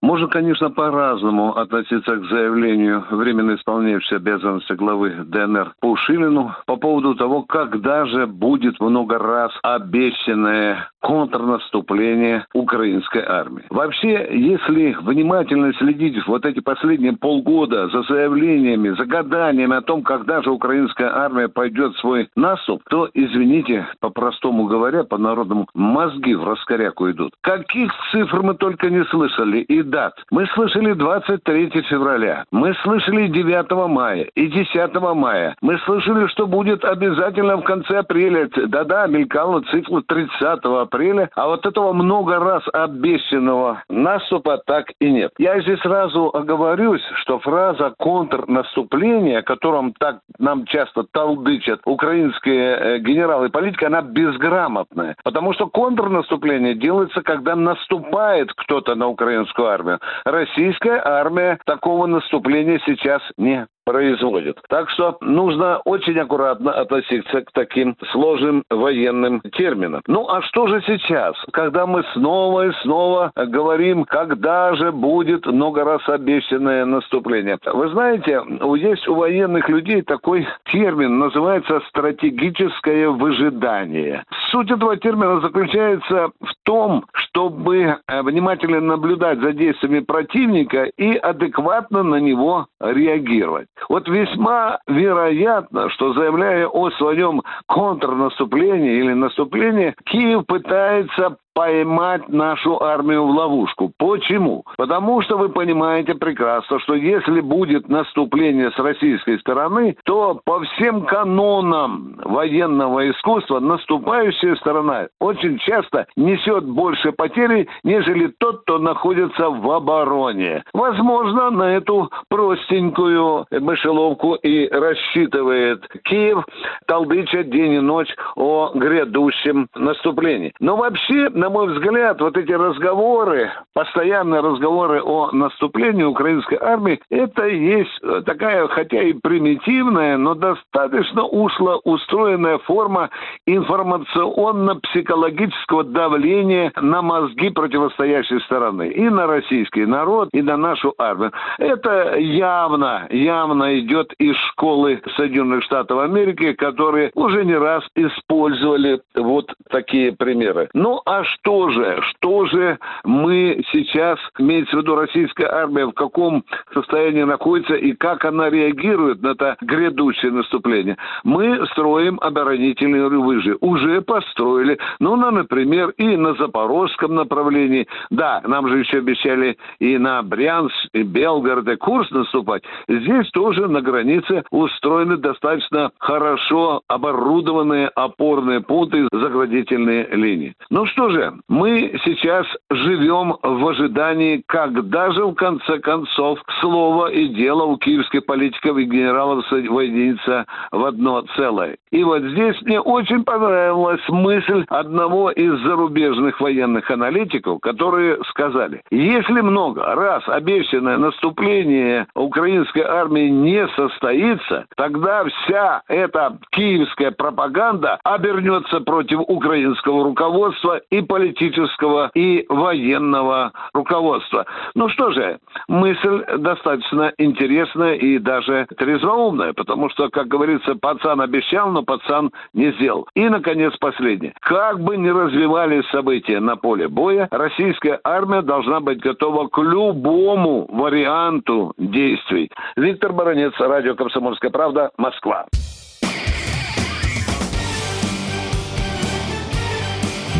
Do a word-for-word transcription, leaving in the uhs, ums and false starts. Можно, конечно, по-разному относиться к заявлению временно исполняющей обязанности главы ДНР Пушилину по поводу того, когда же будет много раз обещанное контрнаступление украинской армии. Вообще, если внимательно следить вот эти последние полгода за заявлениями, за гаданиями о том, когда же украинская армия пойдет в свой наступ, то, извините, по-простому говоря, по-народному, мозги в раскоряку идут. Каких цифр мы только не слышали и дат. Мы слышали двадцать третьего февраля, мы слышали девятого мая и десятого мая. Мы слышали, что будет обязательно в конце апреля. Да-да, мелькала цифра тридцатого апреля, а вот этого много раз обещанного наступа так и нет. Я здесь сразу оговорюсь, что фраза «контрнаступление», о котором так нам часто толдычат украинские генералы и политики, она безграмотная. Потому что контрнаступление делается, когда наступает кто-то на украинскую армию. Российская армия такого наступления сейчас не производит. Так что нужно очень аккуратно относиться к таким сложным военным терминам. Ну а что же сейчас, когда мы снова и снова говорим, когда же будет много раз обещанное наступление? Вы знаете, есть у военных людей такой термин, называется стратегическое выжидание. Суть этого термина заключается в том, чтобы внимательно наблюдать за действиями противника и адекватно на него реагировать. Вот весьма вероятно, что, заявляя о своем контрнаступлении или наступлении, Киев пытается поймать нашу армию в ловушку. Почему? Потому что вы понимаете прекрасно, что если будет наступление с российской стороны, то по всем канонам военного искусства наступающая сторона очень часто несет больше потери, нежели тот, кто находится в обороне. Возможно, на эту простенькую мышеловку и рассчитывает Киев, толдыча день и ночь о грядущем наступлении. Но вообще, на мой взгляд, вот эти разговоры, постоянные разговоры о наступлении украинской армии, это есть такая, хотя и примитивная, но достаточно ушло устроенная форма информационно-психологического давления на мозги противостоящей стороны. И на российский народ, и на нашу армию. Это явно, явно идет из школы Соединенных Штатов Америки, которые уже не раз использовали вот такие примеры. Ну, а что же? Что же мы сейчас, имеется в виду российская армия, в каком состоянии находится и как она реагирует на это грядущее наступление? Мы строим оборонительные рубежи. Уже построили. Ну, на, например, и на Запорожском направлении. Да, нам же еще обещали и на Брянск, и Белгород, и Курск наступать. Здесь тоже на границе устроены достаточно хорошо оборудованные опорные пункты, заградительные линии. Ну что же, мы сейчас живем в ожидании, когда же в конце концов слово и дело у киевских политиков и генералов соединится в одно целое. И вот здесь мне очень понравилась мысль одного из зарубежных военных аналитиков, которые сказали, если много раз обещанное наступление украинской армии не состоится, тогда вся эта киевская пропаганда обернется против украинского руководства и политического, и военного руководства. Ну что же, мысль достаточно интересная и даже трезвоумная, потому что, как говорится, пацан обещал, но пацан не сделал. И, наконец, последнее. Как бы ни развивались события на поле боя, российская армия должна быть готова к любому варианту действий. Виктор Баранец, Радио Комсомольская правда, Москва.